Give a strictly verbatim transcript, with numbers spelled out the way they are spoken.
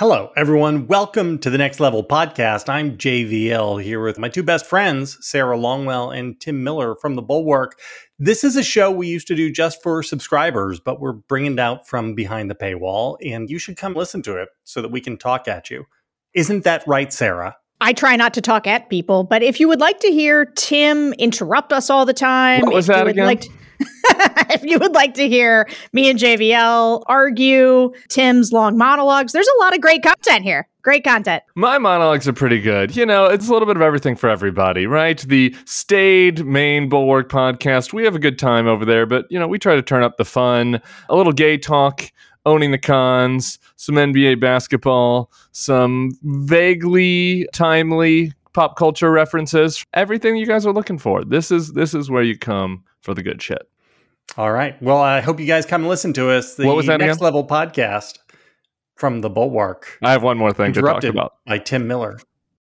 Hello, everyone. Welcome to the Next Level Podcast. I'm J V L here with my two best friends, Sarah Longwell and Tim Miller from The Bulwark. This is a show we used to do just for subscribers, but we're bringing it out from behind the paywall, and you should come listen to it so that we can talk at you. Isn't that right, Sarah? I try not to talk at people, but if you would like to hear Tim interrupt us all the time... What was that again? Like to- if you would like to hear me and J V L argue, Tim's long monologues, there's a lot of great content here. Great content. My monologues are pretty good. You know, it's a little bit of everything for everybody, right? The staid main Bulwark podcast. We have a good time over there, but, you know, we try to turn up the fun, a little gay talk, owning the cons, some N B A basketball, some vaguely timely pop culture references, everything you guys are looking for. This is this is where you come for the good shit. All right. Well, I hope you guys come listen to us. The what was that Next again? Level Podcast from The Bulwark. I have one more thing to talk about. By Tim Miller.